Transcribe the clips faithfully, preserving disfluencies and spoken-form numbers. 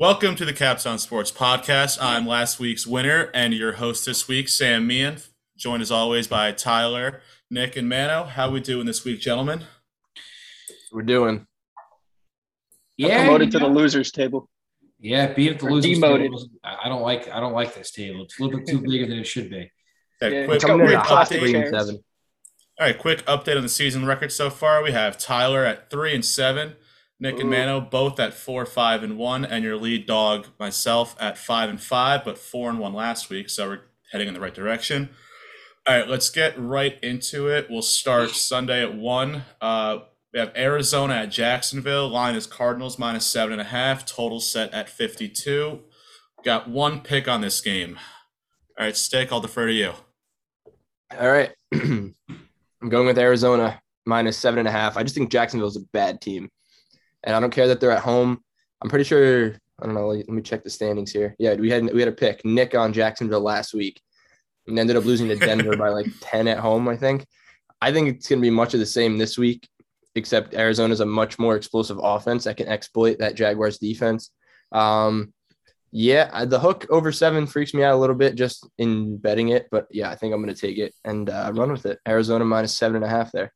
Welcome to the Capstone Sports Podcast. I'm last week's winner and your host this week, Sam Meehan, joined as always by Tyler, Nick, and Mano. How we doing this week, gentlemen? We're doing. Yeah, I'm promoted to the losers table. Yeah, beat at the losers demoted. Table. I don't like. I don't like this table. It's a little bit too bigger than it should be. Okay, yeah, quick, quick update. Seven. All right, quick update on the season record so far. We have Tyler at three and seven. Nick and Mano both at four, five, and one, and your lead dog, myself, at five and five, but four and one last week. So we're heading in the right direction. All right, let's get right into it. We'll start Sunday at one. Uh, we have Arizona at Jacksonville. Line is Cardinals minus seven and a half. Total set at fifty-two. Got one pick on this game. All right, Steak, I'll defer to you. All right, I'm going with Arizona minus seven and a half. I just think Jacksonville's a bad team. And I don't care that they're at home. I'm pretty sure – I don't know. Let me check the standings here. Yeah, we had we had a pick, Nick, on Jacksonville last week and ended up losing to Denver by like ten at home, I think. I think it's going to be much of the same this week, except Arizona's a much more explosive offense that can exploit that Jaguars defense. Um, yeah, the hook over seven freaks me out a little bit just in betting it. But, yeah, I think I'm going to take it and uh, run with it. Arizona minus seven and a half there.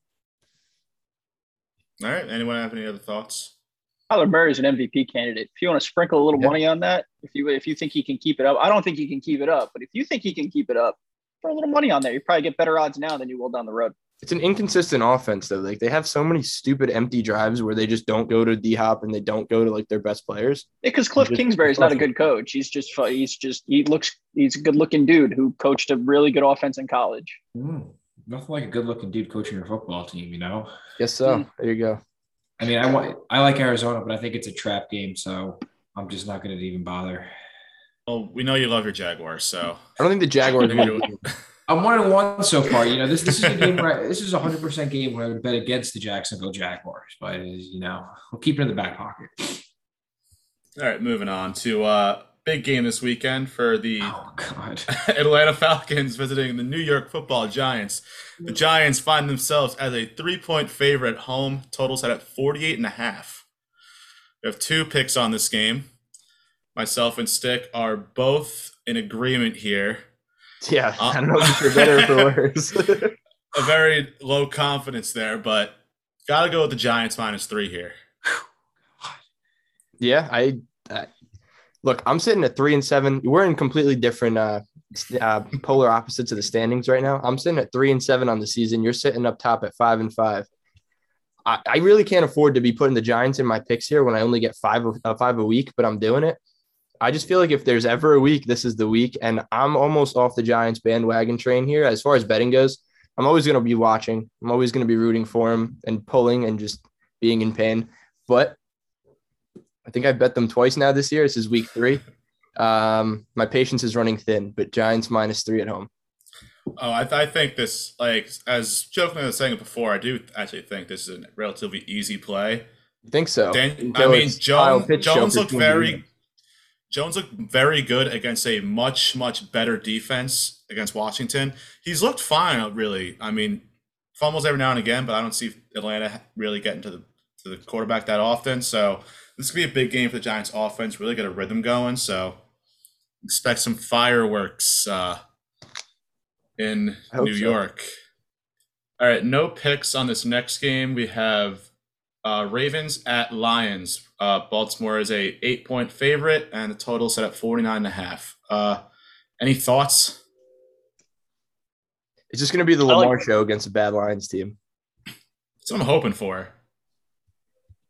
All right. Anyone have any other thoughts? Tyler Murray is an M V P candidate. If you want to sprinkle a little yeah. money on that, if you if you think he can keep it up, I don't think he can keep it up. But if you think he can keep it up, throw a little money on there. You probably get better odds now than you will down the road. It's an inconsistent offense, though. Like they have so many stupid empty drives where they just don't go to D-hop and they don't go to like their best players. Because Cliff Kingsbury is not a good coach. He's just he's just he looks he's a good looking dude who coached a really good offense in college. Mm. Nothing like a good-looking dude coaching your football team, you know? Yes, so. There you go. I mean, I want, I like Arizona, but I think it's a trap game, so I'm just not going to even bother. Well, we know you love your Jaguars, so. I don't think the Jaguars are going to I'm one and one so far. You know, this this is a game where I, this is a hundred percent game where I would bet against the Jacksonville Jaguars, but you know, we'll keep it in the back pocket. All right, moving on to uh, big game this weekend for the oh, God. Atlanta Falcons visiting the New York football Giants. The Giants find themselves as a three-point favorite at home. Total set at forty-eight and a half. We have two picks on this game. Myself and Stick are both in agreement here. Yeah, I don't know if you're better or for worse. A very low confidence there, but got to go with the Giants minus three here. Yeah, I... I... Look, I'm sitting at three and seven. We're in completely different uh, uh, polar opposites of the standings right now. I'm sitting at three and seven on the season. You're sitting up top at five and five. I, I really can't afford to be putting the Giants in my picks here when I only get five uh, five a week, but I'm doing it. I just feel like if there's ever a week, this is the week. And I'm almost off the Giants bandwagon train here. As far as betting goes, I'm always going to be watching. I'm always going to be rooting for them and pulling and just being in pain. But I think I bet them twice now this year. This is week three. Um, my patience is running thin, but Giants minus three at home. Oh, I, th- I think this, like, as jokingly was saying it before, I do actually think this is a relatively easy play. I think so. Dan- I mean, Jones, Jones looked very Jones looked very good against a much, much better defense against Washington. He's looked fine, really. I mean, fumbles every now and again, but I don't see Atlanta really getting to the, to the quarterback that often, so – this could be a big game for the Giants offense, really get a rhythm going. So expect some fireworks uh, in New so. York. All right, no picks on this next game. We have uh, Ravens at Lions. Uh, Baltimore is a eight-point favorite, and the total set at forty-nine and a half. Uh, any thoughts? It's just going to be the Lamar like- show against a bad Lions team. That's what I'm hoping for.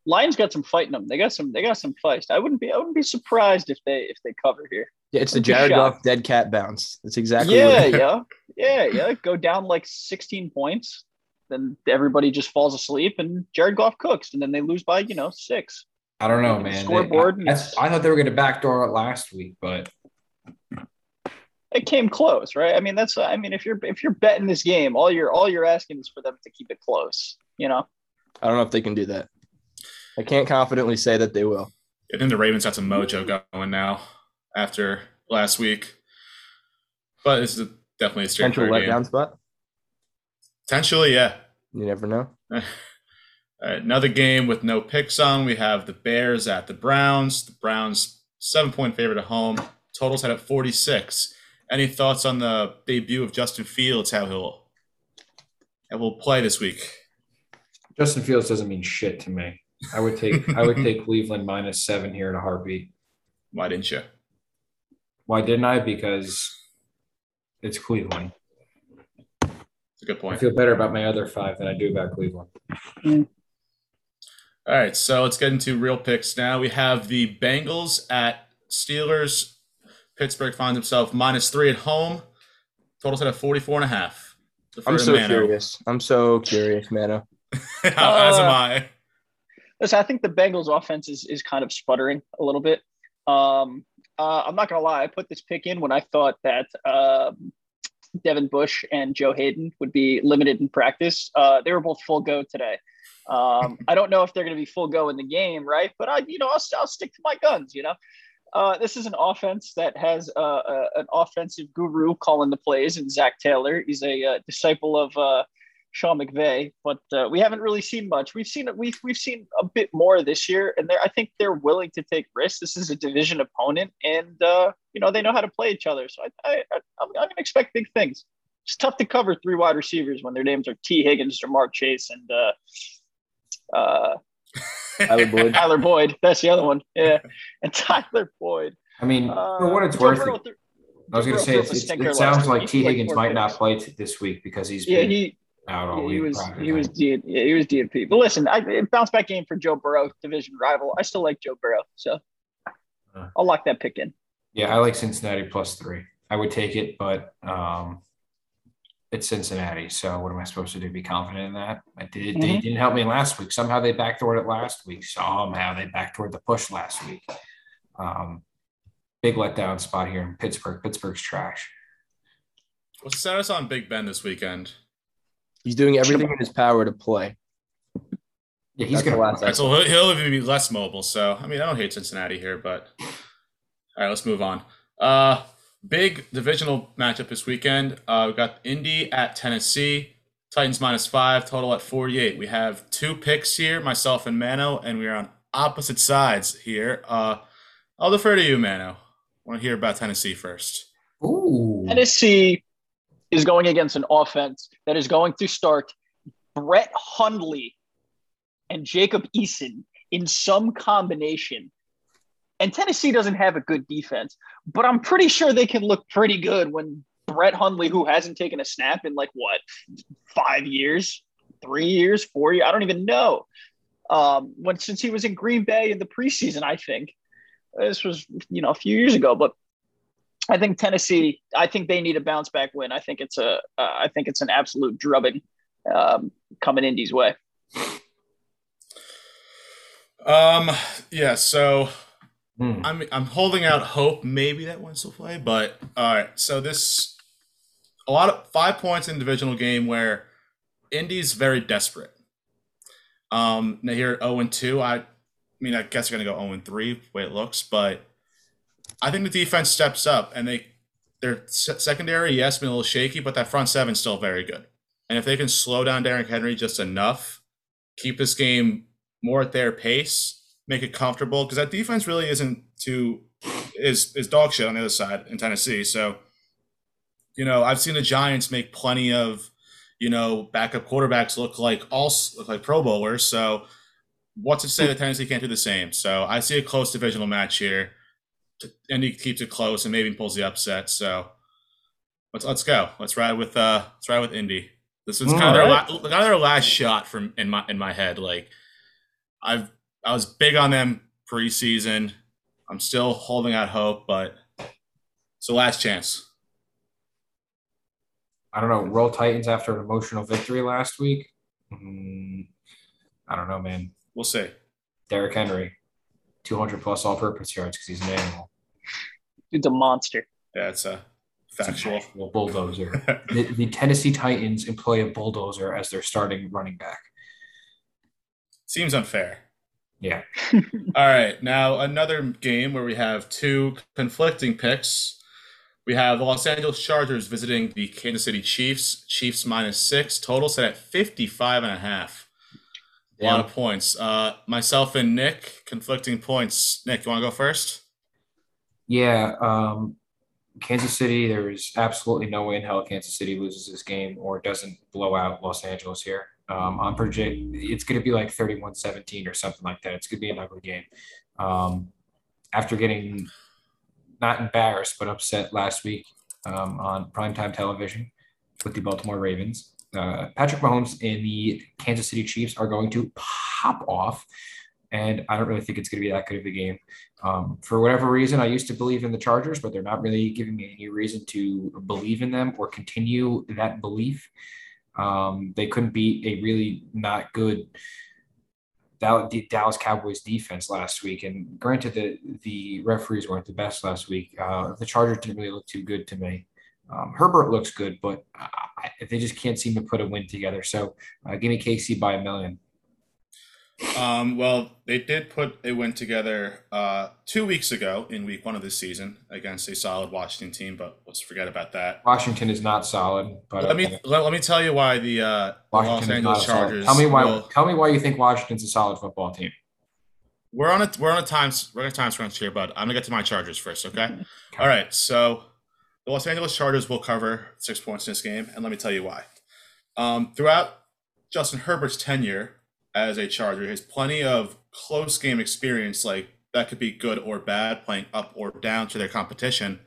Lions got some fight in them. They got some. They got some feist. I wouldn't be. I wouldn't be surprised if they if they cover here. Yeah, it's the Jared Goff dead cat bounce. That's exactly. Yeah, what yeah, yeah, yeah. Go down like sixteen points, then everybody just falls asleep, and Jared Goff cooks, and then they lose by you know six. I don't know, man. Scoreboard. They, I, that's, I thought they were going to backdoor it last week, but it came close, right? I mean, that's. I mean, if you're if you're betting this game, all you're all you're asking is for them to keep it close. You know. I don't know if they can do that. I can't confidently say that they will. I think the Ravens got some mojo going now after last week. But this is definitely a straight game. Potential letdown spot? Potentially, yeah. You never know. All right, another game with no picks on. We have the Bears at the Browns. The Browns seven-point favorite at home. Totals had at forty-six. Any thoughts on the debut of Justin Fields, how he'll and will play this week? Justin Fields doesn't mean shit to me. I would take I would take Cleveland minus seven here in a heartbeat. Why didn't you? Why didn't I? Because it's Cleveland. That's a good point. I feel better about my other five than I do about Cleveland. Mm. All right, so let's get into real picks now. We have the Bengals at Steelers. Pittsburgh finds himself minus three at home. Total set of forty-four and a half. I'm so Mano. curious. I'm so curious, Mano. As uh, am I. Listen, I think the Bengals offense is, is kind of sputtering a little bit. Um, uh, I'm not going to lie. I put this pick in when I thought that um, Devin Bush and Joe Hayden would be limited in practice. Uh, they were both full go today. um I don't know if they're going to be full go in the game, right? But I, you know, I'll, I'll stick to my guns. You know, uh this is an offense that has uh, a, an offensive guru calling the plays, and Zach Taylor. He's a uh, disciple of uh Sean McVay, but uh, we haven't really seen much. We've seen we've we've seen a bit more this year, and I think they're willing to take risks. This is a division opponent, and uh you know they know how to play each other. So I, I, I I'm, I'm going to expect big things. It's tough to cover three wide receivers when their names are T. Higgins, Jamar Chase, and uh, Uh, Tyler Boyd. Tyler Boyd. That's the other one. Yeah, and Tyler Boyd. I mean, uh, for what it's worth, th- I was going to say it's, it's, it sounds like T. Higgins might not play this week because he's yeah, been he, out all he week. Was, he was D- yeah, he was D N P. But listen, I bounce back game for Joe Burrow, division rival. I still like Joe Burrow, so I'll lock that pick in. Yeah, I like Cincinnati plus three. I would take it, but um, it's Cincinnati, so what am I supposed to do? Be confident in that? I did. Mm-hmm. They didn't help me last week. Somehow they backdoored it last week. Somehow they backdoored the push last week. Um, big letdown spot here in Pittsburgh. Pittsburgh's trash. What's the status on Big Ben this weekend? He's doing everything in his power to play. Yeah, he's going to last. Right, so he'll, he'll be less mobile. So I mean, I don't hate Cincinnati here, but all right, let's move on. Uh, Big divisional matchup this weekend. Uh, we've got Indy at Tennessee. Titans minus five, total at forty-eight. We have two picks here, myself and Mano, and we are on opposite sides here. Uh, I'll defer to you, Mano. I want to hear about Tennessee first. Ooh. Tennessee is going against an offense that is going to start Brett Hundley and Jacob Eason in some combination. And Tennessee doesn't have a good defense, but I'm pretty sure they can look pretty good when Brett Hundley, who hasn't taken a snap in like what, five years, three years, four years, I don't even know. Um, when since he was in Green Bay in the preseason, I think this was you know a few years ago. But I think Tennessee, I think they need a bounce back win. I think it's a, uh, I think it's an absolute drubbing um, coming Indy's way. Um. Yeah. So. Mm. I'm I'm holding out hope maybe that Wentz will play, but all right. So this a lot of five points in divisional game where Indy's very desperate. Um, now here at oh and two, I, I mean I guess they're gonna go oh and three the way it looks, but I think the defense steps up and they their secondary yes been a little shaky, but that front seven's still very good. And if they can slow down Derrick Henry just enough, keep this game more at their pace. Make it comfortable because that defense really isn't too is is dog shit on the other side in Tennessee. So, you know, I've seen the Giants make plenty of, you know, backup quarterbacks look like all look like Pro Bowlers. So, what's to say that Tennessee can't do the same? So, I see a close divisional match here, and he keeps it close and maybe pulls the upset. So, let's let's go. Let's ride with uh let's ride with Indy. This is kind of their la- kind of their last shot from in my in my head. Like, I've. I was big on them preseason. I'm still holding out hope, but it's the last chance. I don't know. Roll Titans after an emotional victory last week. Mm, I don't know, man. We'll see. Derrick Henry, two hundred plus all-purpose yards because he's an animal. He's a monster. Yeah, it's a factual it's a bulldozer. the, the Tennessee Titans employ a bulldozer as their starting running back. Seems unfair. Yeah. All right. Now, another game where we have two conflicting picks. We have the Los Angeles Chargers visiting the Kansas City Chiefs. Chiefs minus six. Total set at fifty-five and a half. A yeah. lot of points. Uh, myself and Nick, conflicting points. Nick, you want to go first? yeah, um, Kansas City, there is absolutely no way in hell Kansas City loses this game or doesn't blow out Los Angeles here. Um, I'm project- it's going to be like thirty-one seventeen or something like that. It's going to be an ugly game. Um, after getting not embarrassed but upset last week um, on primetime television with the Baltimore Ravens, uh, Patrick Mahomes and the Kansas City Chiefs are going to pop off. And I don't really think it's going to be that good of a game. Um, for whatever reason, I used to believe in the Chargers, but they're not really giving me any reason to believe in them or continue that belief. Um, they couldn't beat a really not good Dallas Cowboys defense last week. And granted, the, the referees weren't the best last week. Uh, the Chargers didn't really look too good to me. Um, Herbert looks good, but I, they just can't seem to put a win together. So uh, give me K C by a million. Um, well, they did put a win together uh, two weeks ago in week one of this season against a solid Washington team, but let's forget about that. Washington is not solid. But let okay. me let, let me tell you why the uh, Los Angeles Chargers. Tell me why. Will, tell me why you think Washington's a solid football team. We're on a we're on a time we're on a time crunch here, bud. I'm gonna get to my Chargers first, okay? okay? All right. So the Los Angeles Chargers will cover six points in this game, and let me tell you why. Um, throughout Justin Herbert's tenure as a Charger, has plenty of close game experience, like that could be good or bad, playing up or down to their competition,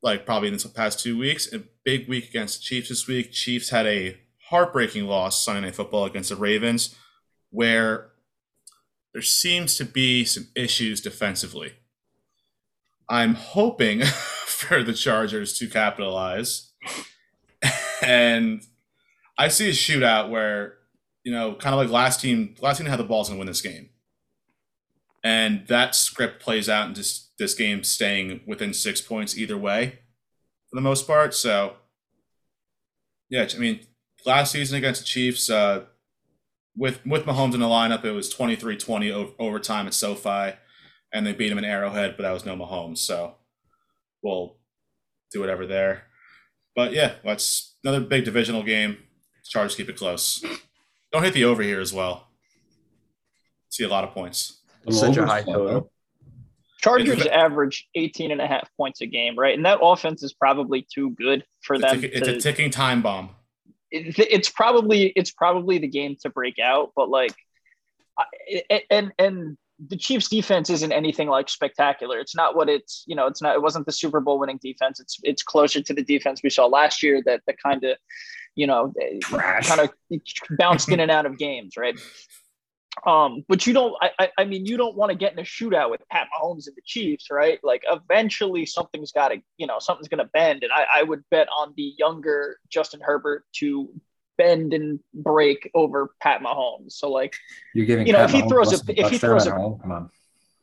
like probably in the past two weeks. A big week against the Chiefs this week. Chiefs had a heartbreaking loss Sunday Night Football against the Ravens, where there seems to be some issues defensively. I'm hoping for the Chargers to capitalize. And I see a shootout where, you know, kind of like last team, last team to have the ball's going to win this game. And that script plays out in just this game staying within six points either way for the most part. So, yeah, I mean, last season against the Chiefs, uh, with with Mahomes in the lineup, it was twenty-three twenty over, overtime at SoFi, and they beat him in Arrowhead, but that was no Mahomes. So we'll do whatever there. But, yeah, that's another big divisional game. Chargers keep it close. Don't hit the over here as well. See a lot of points. Such a high total. Chargers average eighteen and a half points a game, right? And that offense is probably too good for it's them. A, it's to, a ticking time bomb. It, it's probably it's probably the game to break out, but like, and and the Chiefs defense isn't anything like spectacular. It's not what it's you know. It's not. It wasn't the Super Bowl winning defense. It's it's closer to the defense we saw last year that the kind of, you know, kind of bounced in and out of games, right? Um, but you don't, I, I mean, you don't want to get in a shootout with Pat Mahomes and the Chiefs, right? Like eventually something's got to, you know, something's going to bend. And I, I would bet on the younger Justin Herbert to bend and break over Pat Mahomes. So like, you're giving, you know, Pat if he Mahomes throws a, if he throws a, come on.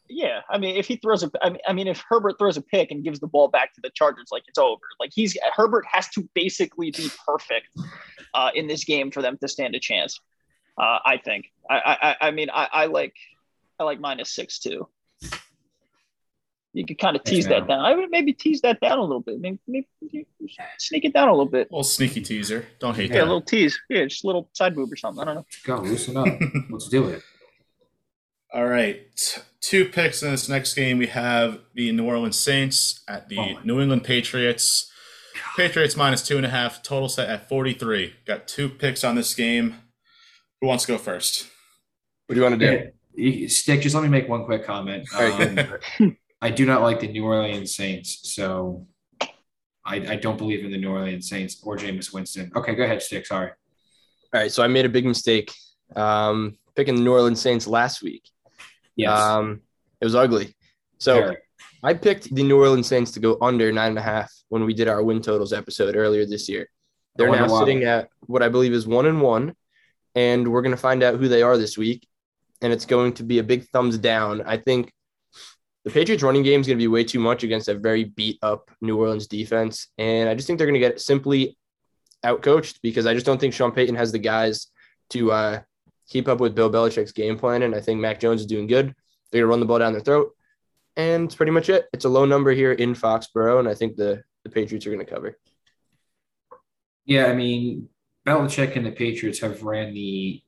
Yeah, I mean, if he throws a, I mean, I mean, if Herbert throws a pick and gives the ball back to the Chargers, like it's over. Like he's Herbert has to basically be perfect uh, in this game for them to stand a chance. Uh, I think. I, I, I mean, I, I like, I like minus six too. You could kind of tease that down. I would maybe tease that down a little bit. Maybe, maybe sneak it down a little bit. A little sneaky teaser. Don't hate yeah, that. Yeah, a little tease. Yeah, just a little side move or something. I don't know. Go loosen up. Let's do it. All right, two picks in this next game. We have the New Orleans Saints at the oh New England Patriots. Patriots minus two and a half, total set at forty-three. Got two picks on this game. Who wants to go first? What do you want to do? Yeah, Stick, just let me make one quick comment. Um, I do not like the New Orleans Saints, so I, I don't believe in the New Orleans Saints or Jameis Winston. Okay, go ahead, Stick, sorry. All right, so I made a big mistake um, picking the New Orleans Saints last week. Yes. Um, it was ugly. So Fair. I picked the New Orleans Saints to go under nine and a half when we did our win totals episode earlier this year. They're now why. sitting at what I believe is one and one, and we're going to find out who they are this week. And it's going to be a big thumbs down. I think the Patriots running game is going to be way too much against a very beat up New Orleans defense. And I just think they're going to get simply outcoached because I just don't think Sean Payton has the guys to, uh, keep up with Bill Belichick's game plan, and I think Mac Jones is doing good. They're going to run the ball down their throat, and it's pretty much it. It's a low number here in Foxborough, and I think the, the Patriots are going to cover. Yeah, I mean, Belichick and the Patriots have ran the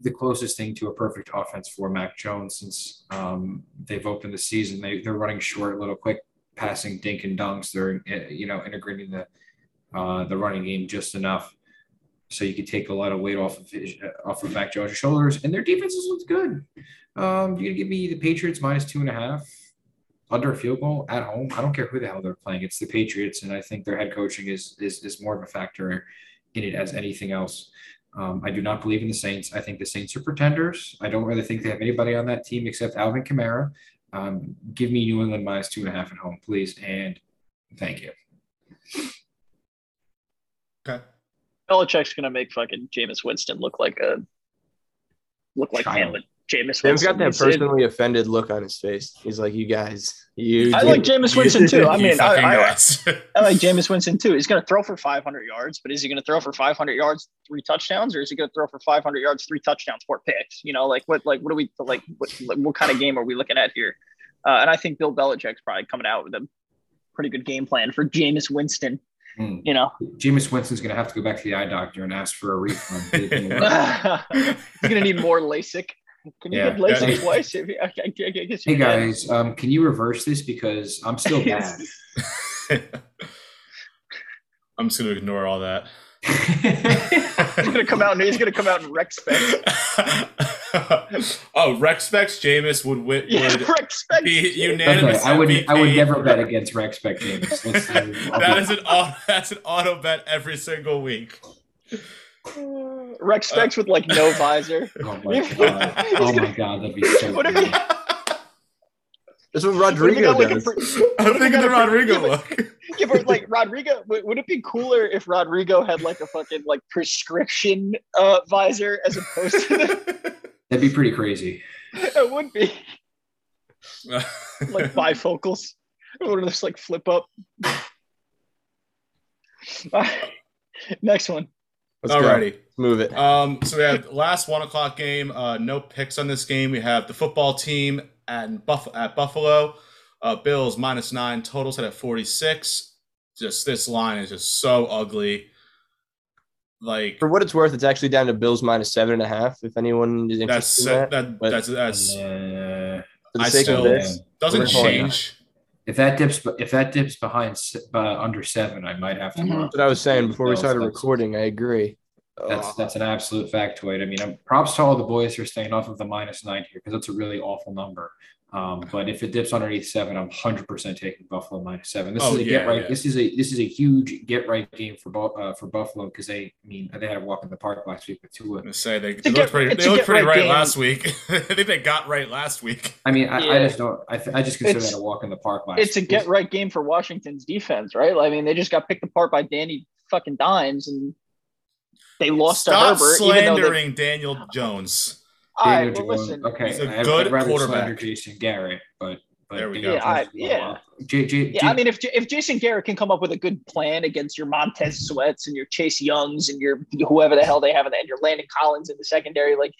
the closest thing to a perfect offense for Mac Jones since um, they've opened the season. They, they're running short, little quick passing dink and dunks. They're, you know, integrating the uh, the running game just enough so you can take a lot of weight off of his, off of Mac Jones' shoulders. And their defenses look good. Um, you're going to give me the Patriots minus two and a half, under a field goal at home. I don't care who the hell they're playing. It's the Patriots, and I think their head coaching is is is more of a factor in it as anything else. Um, I do not believe in the Saints. I think the Saints are pretenders. I don't really think they have anybody on that team except Alvin Kamara. Um, give me New England minus two and a half at home, please, and thank you. Okay. Belichick's going to make fucking Jameis Winston look like a look like Hamlin. Jameis Winston's got that personally it. offended look on his face. He's like, you guys, you. I like Jameis Winston too. I mean, I, I, I like Jameis Winston too. He's going to throw for five hundred yards, but is he going to throw for five hundred yards, three touchdowns, or is he going to throw for five hundred yards, three touchdowns, four picks? You know, like what, like what are we, like what, like, what kind of game are we looking at here? Uh, and I think Bill Belichick's probably coming out with a pretty good game plan for Jameis Winston. Mm. You know, Jameis Winston's going to have to go back to the eye doctor and ask for a refund. He's going to need more LASIK. Can you yeah. get lazy yeah. twice? If you, I, I, I guess you hey, can. guys, um, can you reverse this? Because I'm still bad. I'm just going to ignore all that. He's going to come out and he's going to come out and rec specs. Oh, rec specs Jameis would, would, yeah, would be unanimous. Right. I would I would never bet against rec spec Jameis. That is an auto, that's an auto bet every single week. Uh, Rex Specs uh, with like no visor. Oh my god! Oh my god! That'd be so. What funny. If he... That's what Rodrigo what does. Like pre- I'm thinking the Rodrigo pre- look. Yeah, but like Rodrigo, would it be cooler if Rodrigo had like a fucking like prescription uh, visor as opposed to? The... That'd be pretty crazy. It would be. Like bifocals. It would just like flip up. Uh, next one. Let's Alrighty. Go. Move it. Um, so we have last one o'clock game. Uh, no picks on this game. We have the football team at, Buff- at Buffalo. Uh, Bills minus nine. Total set at forty-six. Just this line is just so ugly. Like for what it's worth, it's actually down to Bills minus seven and a half. If anyone is interested that's, in that. that but, that's that's uh, I still this, doesn't change. If that dips, if that dips behind uh, under seven, I might have to. Mm-hmm. That's what I was saying before we started recording. I agree. That's that's an absolute factoid. I mean, I'm, props to all the boys who are staying off of the minus nine here because that's a really awful number. Um, but if it dips underneath seven, I'm one hundred percent taking Buffalo minus seven. This oh, is a yeah, get right. Yeah. This is a this is a huge get right game for uh, for Buffalo because they I mean they had a walk in the park last week with Tua. I'm gonna say they, they looked pretty, they looked pretty right, right last week. I think they got right last week. I mean, I, yeah. I just don't. I, th- I just consider it's, that a walk in the park last. It's week. It's a get right game for Washington's defense, right? I mean, they just got picked apart by Danny fucking Dimes, and they lost Stop to Herbert. Stop slandering even they, Daniel Jones. All right, well, listen. Okay, he's a good quarterback, Jason Garrett. But, but there we go. Yeah, I, yeah. J, J, yeah J, I mean, if if Jason Garrett can come up with a good plan against your Montez Sweats and your Chase Youngs and your whoever the hell they have, and your Landon Collins in the secondary, like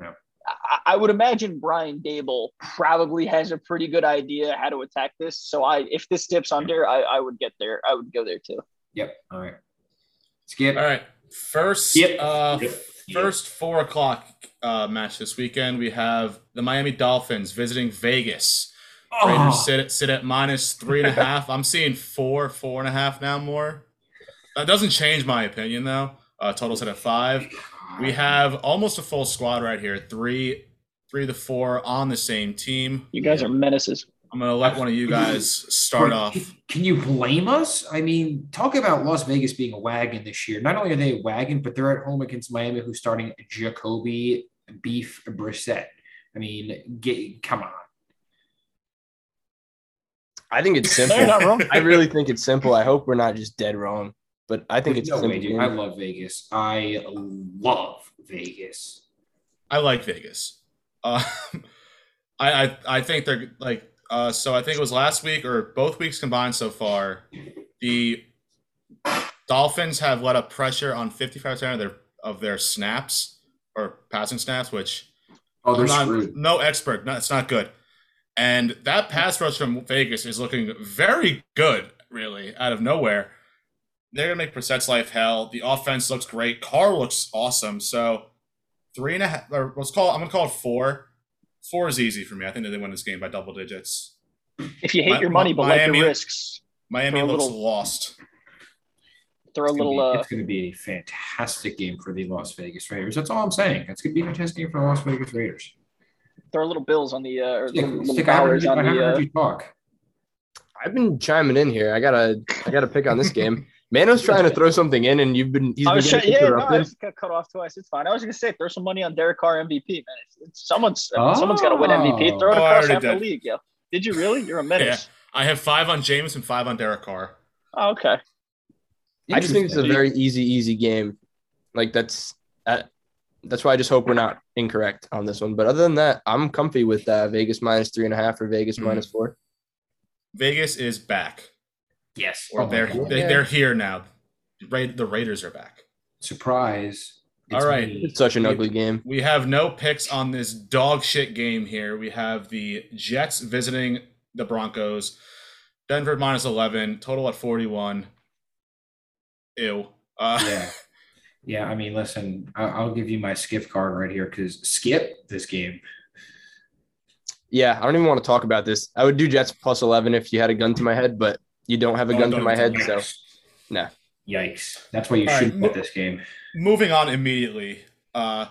yeah. I, I would imagine Brian Dable probably has a pretty good idea how to attack this. So I, if this dips under, I, I would get there. I would go there too. Yep. All right. Skip. All right. First. Yep. Uh, yep. First four o'clock uh, match this weekend, we have the Miami Dolphins visiting Vegas. Oh. Raiders sit at, sit at minus three and a half. I'm seeing four, four and a half now more. That doesn't change my opinion, though. Uh, total set at five. We have almost a full squad right here. Three, three of the four on the same team. You guys are menaces. I'm going to let one of you guys start off. Can, can you blame us? I mean, talk about Las Vegas being a wagon this year. Not only are they a wagon, but they're at home against Miami, who's starting Jacoby Beef Brissett. I mean, get, come on. I think it's simple. You're not wrong. I really think it's simple. I hope we're not just dead wrong, but I think There's it's no simple. Way, dude. I love Vegas. I love Vegas. I like Vegas. Uh, I, I I think they're like. Uh, so I think it was last week or both weeks combined so far, the Dolphins have let up pressure on fifty-five percent of their of their snaps or passing snaps, which oh, they're not, screwed. No expert. No, it's not good. And that pass rush from Vegas is looking very good, really, out of nowhere. They're going to make Brissett's life hell. The offense looks great. Carr looks awesome. So three and a half, or let's call it, I'm going to call it four. Four is easy for me. I think that they win this game by double digits. If you hate my, your money, but Miami, like the risks. Miami looks little, lost. They're a it's little. Gonna be, uh, it's going to be a fantastic game for the Las Vegas Raiders. That's all I'm saying. It's going to be a fantastic game for the Las Vegas Raiders. There are little bills on the. Uh, or stick, little stick, I haven't, on I haven't the, heard you talk. I've been chiming in here. I gotta, I gotta pick on this game. Mano's trying to throw something in, and you've been. He's I was been trying, yeah, no, I just got cut off twice. It's fine. I was gonna say, throw some money on Derek Carr M V P, man. It's, it's, someone's, oh. someone's got to win M V P. Throw it oh, across half did. the league, yeah. Did you really? You're a menace. Yeah. I have five on Jameis and five on Derek Carr. Oh, okay. I just think it's a very easy, easy game. Like that's uh, that's why I just hope we're not incorrect on this one. But other than that, I'm comfy with uh, Vegas minus three and a half or Vegas mm-hmm. minus four. Vegas is back. Yes. Or oh they're they, they're here now. Ra- the Raiders are back. Surprise. It's All right. Me. It's such an we, ugly game. We have no picks on this dog shit game here. We have the Jets visiting the Broncos. Denver minus eleven. Total at forty-one. Ew. Uh, yeah. Yeah, I mean, listen, I- I'll give you my skip card right here because skip this game. Yeah, I don't even want to talk about this. I would do Jets plus eleven if you had a gun to my head, but you don't have a oh, gun to my head, yikes. so no. Yikes. That's why you All should right, put mo- this game. Moving on immediately, uh,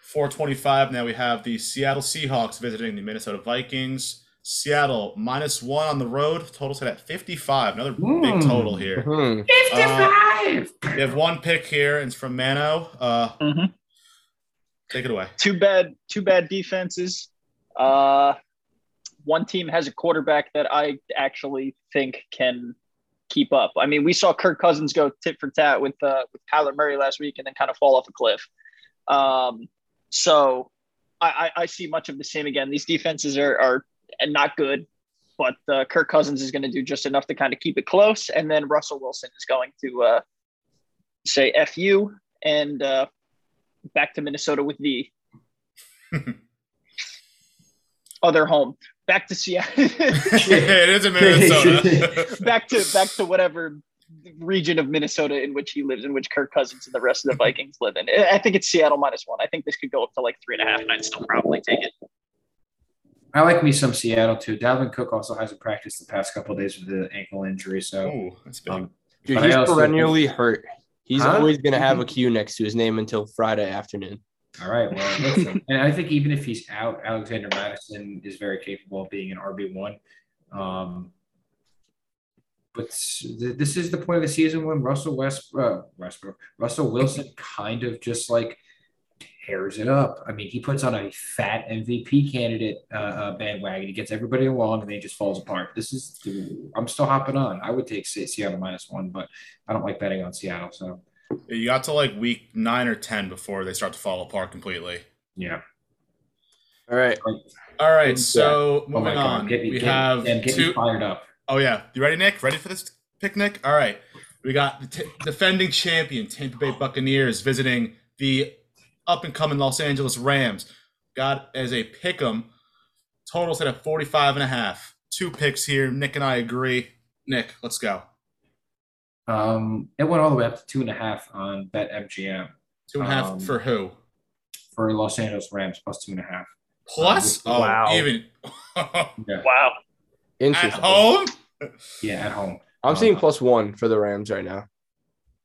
four twenty-five, now we have the Seattle Seahawks visiting the Minnesota Vikings. Seattle, minus one on the road. Total set at fifty-five. Another mm. big total here. Mm-hmm. fifty-five! Uh, we have one pick here, and it's from Mano. Uh, mm-hmm. Take it away. Two bad, two bad defenses. Uh, One team has a quarterback that I actually think can keep up. I mean, we saw Kirk Cousins go tit for tat with uh, with Kyler Murray last week and then kind of fall off a cliff. Um, so I, I, I see much of the same again. These defenses are, are not good, but uh, Kirk Cousins is going to do just enough to kind of keep it close. And then Russell Wilson is going to uh, say F you and uh, back to Minnesota with the other home. Back to Seattle. yeah, it is in Minnesota. back to back to whatever region of Minnesota in which he lives, in which Kirk Cousins and the rest of the Vikings live in. I think it's Seattle minus one. I think this could go up to like three and a half, and I'd still probably take it. I like me some Seattle too. Dalvin Cook also hasn't practiced the past couple of days with the ankle injury, so Ooh, that's big. Um, Dude, he's perennially think... hurt. He's huh? always going to have a Q next to his name until Friday afternoon. All right, well, listen, and I think even if he's out, Alexander Madison is very capable of being an R B one. Um, but th- this is the point of the season when Russell West, uh, Westbrook, Russell Wilson kind of just like tears it up. I mean, he puts on a fat M V P candidate uh, uh, bandwagon. He gets everybody along, and then he just falls apart. This is – I'm still hopping on. I would take Seattle minus one, but I don't like betting on Seattle, so – You got to like week nine or ten before they start to fall apart completely. Yeah. All right. All right. So oh moving on, get me, we get, have get two. Fired up. Oh yeah, you ready, Nick? Ready for this picnic? All right. We got the t- defending champion Tampa Bay Buccaneers visiting the up and coming Los Angeles Rams. Got as a pick 'em. Total set at forty-five and a half. Two picks here. Nick and I agree. Nick, let's go. Um, it went all the way up to two and a half on BetMGM. Two and a half um, for who? For Los Angeles Rams plus two and a half. Plus, um, oh wow, even yeah. wow, interesting. At home? Yeah, at home. I'm um, seeing plus one for the Rams right now.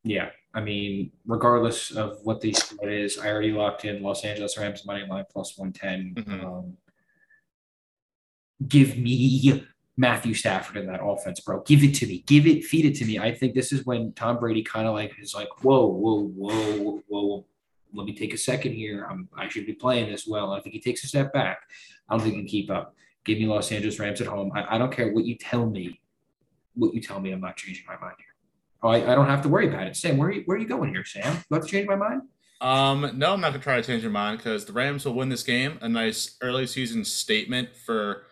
Yeah, I mean, regardless of what the split is, I already locked in Los Angeles Rams money line plus one ten. Mm-hmm. Um, give me Matthew Stafford in that offense, bro. Give it to me. Give it, feed it to me. I think this is when Tom Brady kind of like is like, whoa, whoa, whoa, whoa, whoa. Let me take a second here. I'm, I should be playing this well. I think he takes a step back. I don't think he can keep up. Give me Los Angeles Rams at home. I, I don't care what you tell me. What you tell me, I'm not changing my mind here. Oh, I, I don't have to worry about it. Sam, where are you, where are you going here, Sam? Do I have to change my mind? Um, no, I'm not going to try to change your mind because the Rams will win this game. A nice early season statement for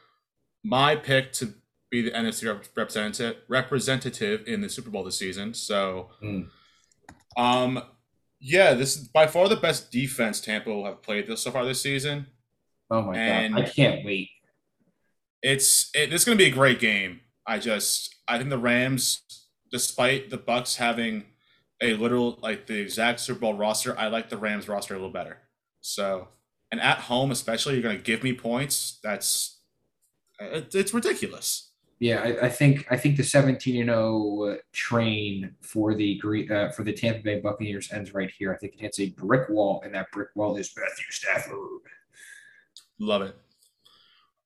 my pick to be the N F C representative representative in the Super Bowl this season. So, mm. um, yeah, this is by far the best defense Tampa will have played this so far this season. Oh my and god, I can't wait! It's it, it's going to be a great game. I just I think the Rams, despite the Bucs having a literal like the exact Super Bowl roster, I like the Rams roster a little better. So, and at home especially, you're going to give me points. That's it, it's ridiculous. Yeah, I, I think I think the seventeen and oh train for the uh, for the Tampa Bay Buccaneers ends right here. I think it hits a brick wall, and that brick wall is Matthew Stafford. Love it.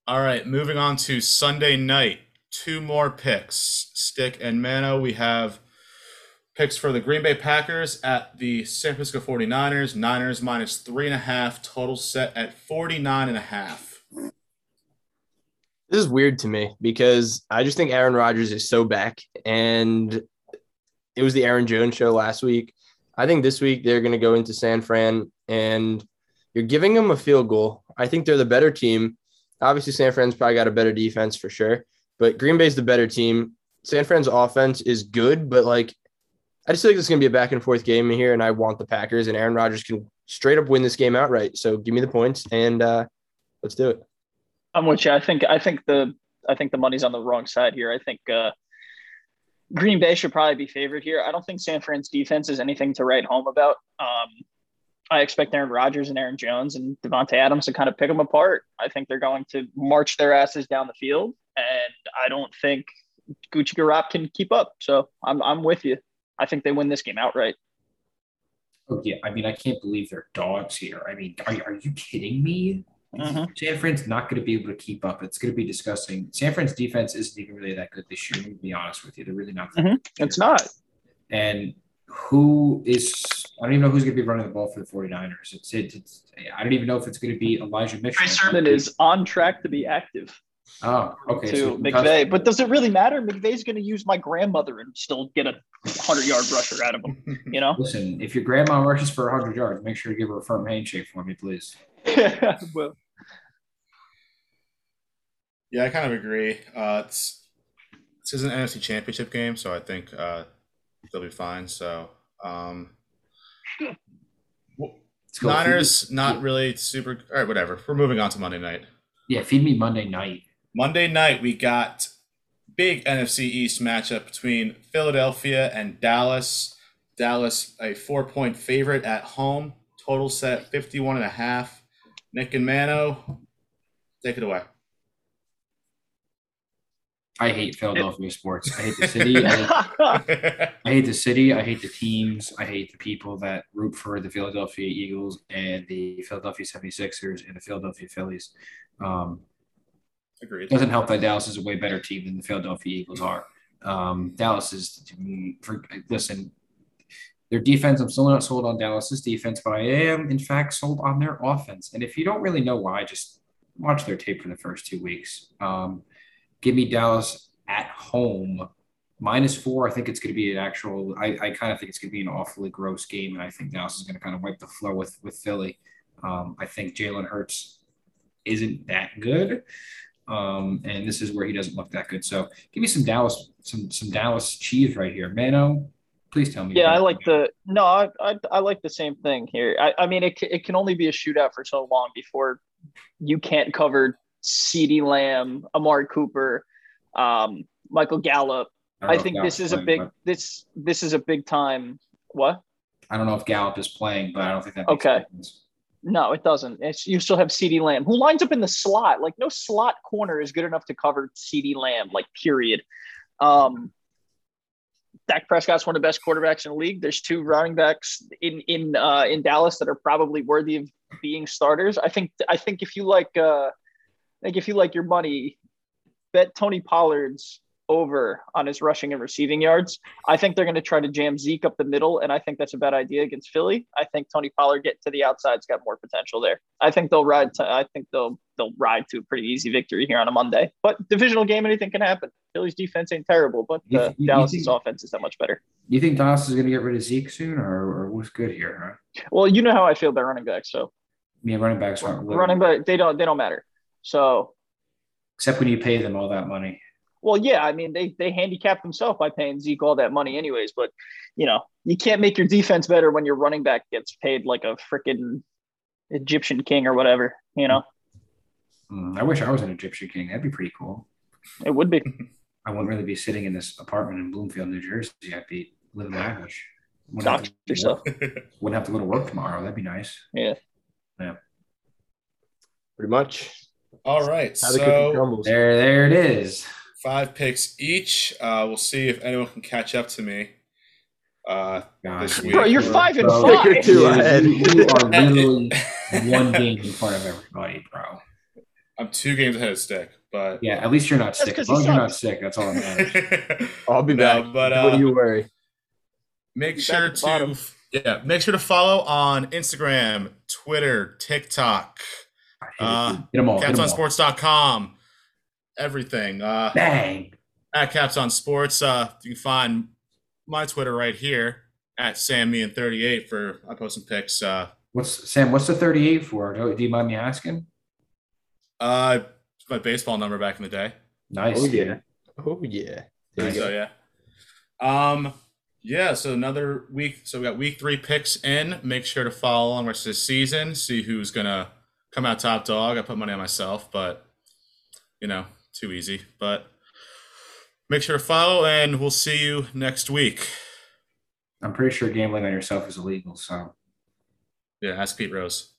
All right, moving on to Sunday night. Two more picks. Stick and Mano, we have picks for the Green Bay Packers at the San Francisco forty-niners. Niners minus three and a half. Total set at forty-nine and a half. This is weird to me because I just think Aaron Rodgers is so back. And it was the Aaron Jones show last week. I think this week they're going to go into San Fran and you're giving them a field goal. I think they're the better team. Obviously, San Fran's probably got a better defense for sure. But Green Bay's the better team. San Fran's offense is good, but, like, I just think it's going to be a back-and-forth game here, and I want the Packers, and Aaron Rodgers can straight up win this game outright. So give me the points, and uh, let's do it. I'm with you. I think, I, think the, I think the money's on the wrong side here. I think uh, Green Bay should probably be favored here. I don't think San Fran's defense is anything to write home about. Um, I expect Aaron Rodgers and Aaron Jones and Devontae Adams to kind of pick them apart. I think they're going to march their asses down the field. And I don't think Gucci Garap can keep up. So I'm I'm with you. I think they win this game outright. Oh, yeah. I mean, I can't believe they're dogs here. I mean, are, are you kidding me? Uh-huh. San Fran's not going to be able to keep up. It's going to be disgusting. San Fran's defense isn't even really that good this year, to be honest with you. They're really not. Mm-hmm. It's not. And who is – I don't even know who's going to be running the ball for the forty-niners. It's, it, it's I don't even know if it's going to be Elijah Mitchell. Chris Sermon is on track to be active. Oh, okay. To so McVay, but does it really matter? McVay's going to use my grandmother and still get a hundred-yard rusher out of him. You know. Listen, if your grandma rushes for a hundred yards, make sure to give her a firm handshake for me, please. Yeah, well. Yeah, I kind of agree. Uh, it's, this is an N F C Championship game, so I think uh, they'll be fine. So, um, well, Niners not really super. All right, whatever. We're moving on to Monday night. Yeah, feed me Monday night. Monday night, we got big N F C East matchup between Philadelphia and Dallas. Dallas, a four-point favorite at home. Total set, fifty-one and a half. Nick and Mano, take it away. I hate Philadelphia sports. I hate the city. I hate, I hate the city. I hate the teams. I hate the people that root for the Philadelphia Eagles and the Philadelphia seventy-sixers and the Philadelphia Phillies. Um, Agreed. It doesn't help that Dallas is a way better team than the Philadelphia Eagles are. Um, Dallas is, to me, for, listen, their defense, I'm still not sold on Dallas's defense, but I am, in fact, sold on their offense. And if you don't really know why, just watch their tape for the first two weeks. Um, give me Dallas at home. Minus four, I think it's going to be an actual – I, I kind of think it's going to be an awfully gross game, and I think Dallas is going to kind of wipe the floor with, with Philly. Um, I think Jalen Hurts – isn't that good, um, and this is where he doesn't look that good. So give me some Dallas, some some Dallas cheese right here, Mano. Please tell me. Yeah, I like the no, I, I I like the same thing here. I, I mean, it it can only be a shootout for so long before you can't cover CeeDee Lamb, Amari Cooper, um, Michael Gallup. I, I think this is playing, a big but... this this is a big time. What? I don't know if Gallup is playing, but I don't think that makes okay. Sense. No, it doesn't. It's, you still have CeeDee Lamb, who lines up in the slot. Like, no slot corner is good enough to cover CeeDee Lamb, like, period. Um, Dak Prescott's one of the best quarterbacks in the league. There's two running backs in in uh, in Dallas that are probably worthy of being starters. I think I think if you like uh, like if you like your money, bet Tony Pollard's over on his rushing and receiving yards. I think they're going to try to jam Zeke up the middle, and I think that's a bad idea against Philly. I think Tony Pollard getting to the outside's got more potential there. I think they'll ride. To, I think they'll they'll ride to a pretty easy victory here on a Monday. But divisional game, anything can happen. Philly's defense ain't terrible, but uh, you, you, Dallas's you think, offense is that much better. You think Dallas is going to get rid of Zeke soon, or, or what's good here? Huh? Well, you know how I feel about running backs. So yeah, running backs aren't running, but they don't they don't matter. So except when you pay them all that money. Well, yeah, I mean, they they handicapped themselves by paying Zeke all that money anyways. But, you know, you can't make your defense better when your running back gets paid like a freaking Egyptian king or whatever, you know? Mm, I wish I was an Egyptian king. That'd be pretty cool. It would be. I wouldn't really be sitting in this apartment in Bloomfield, New Jersey. I'd be living lavish. Wouldn't have to, yourself. Wouldn't have to go to work tomorrow. That'd be nice. Yeah. Yeah. pretty much. All right. How so the there, there it is. Five picks each. Uh, we'll see if anyone can catch up to me uh, this week. Bro, you're five and bro, five. You're two ahead. You are really one game in front of everybody, bro. I'm two games ahead of Stick, but yeah, at least you're not Stick. As long as you're not Stick, that's all I'm saying. I'll be back. No, but uh, don't you worry. Make He's sure to yeah, make sure to follow on Instagram, Twitter, TikTok, uh, capstone sports dot com, everything. Uh, Bang at Capstone Sports. Uh, you can find my Twitter right here at Sam Me and thirty-eight for I post some pics. Uh, what's Sam? What's the thirty-eight for? Do, do you mind me asking? Uh, it's my baseball number back in the day. Nice. Oh yeah. Oh yeah. There so yeah. Um. Yeah, so another week. So we got week three picks in. Make sure to follow along the rest of the season. See who's going to come out top dog. I put money on myself, but, you know, too easy. But make sure to follow, and we'll see you next week. I'm pretty sure gambling on yourself is illegal, so. Yeah, ask Pete Rose.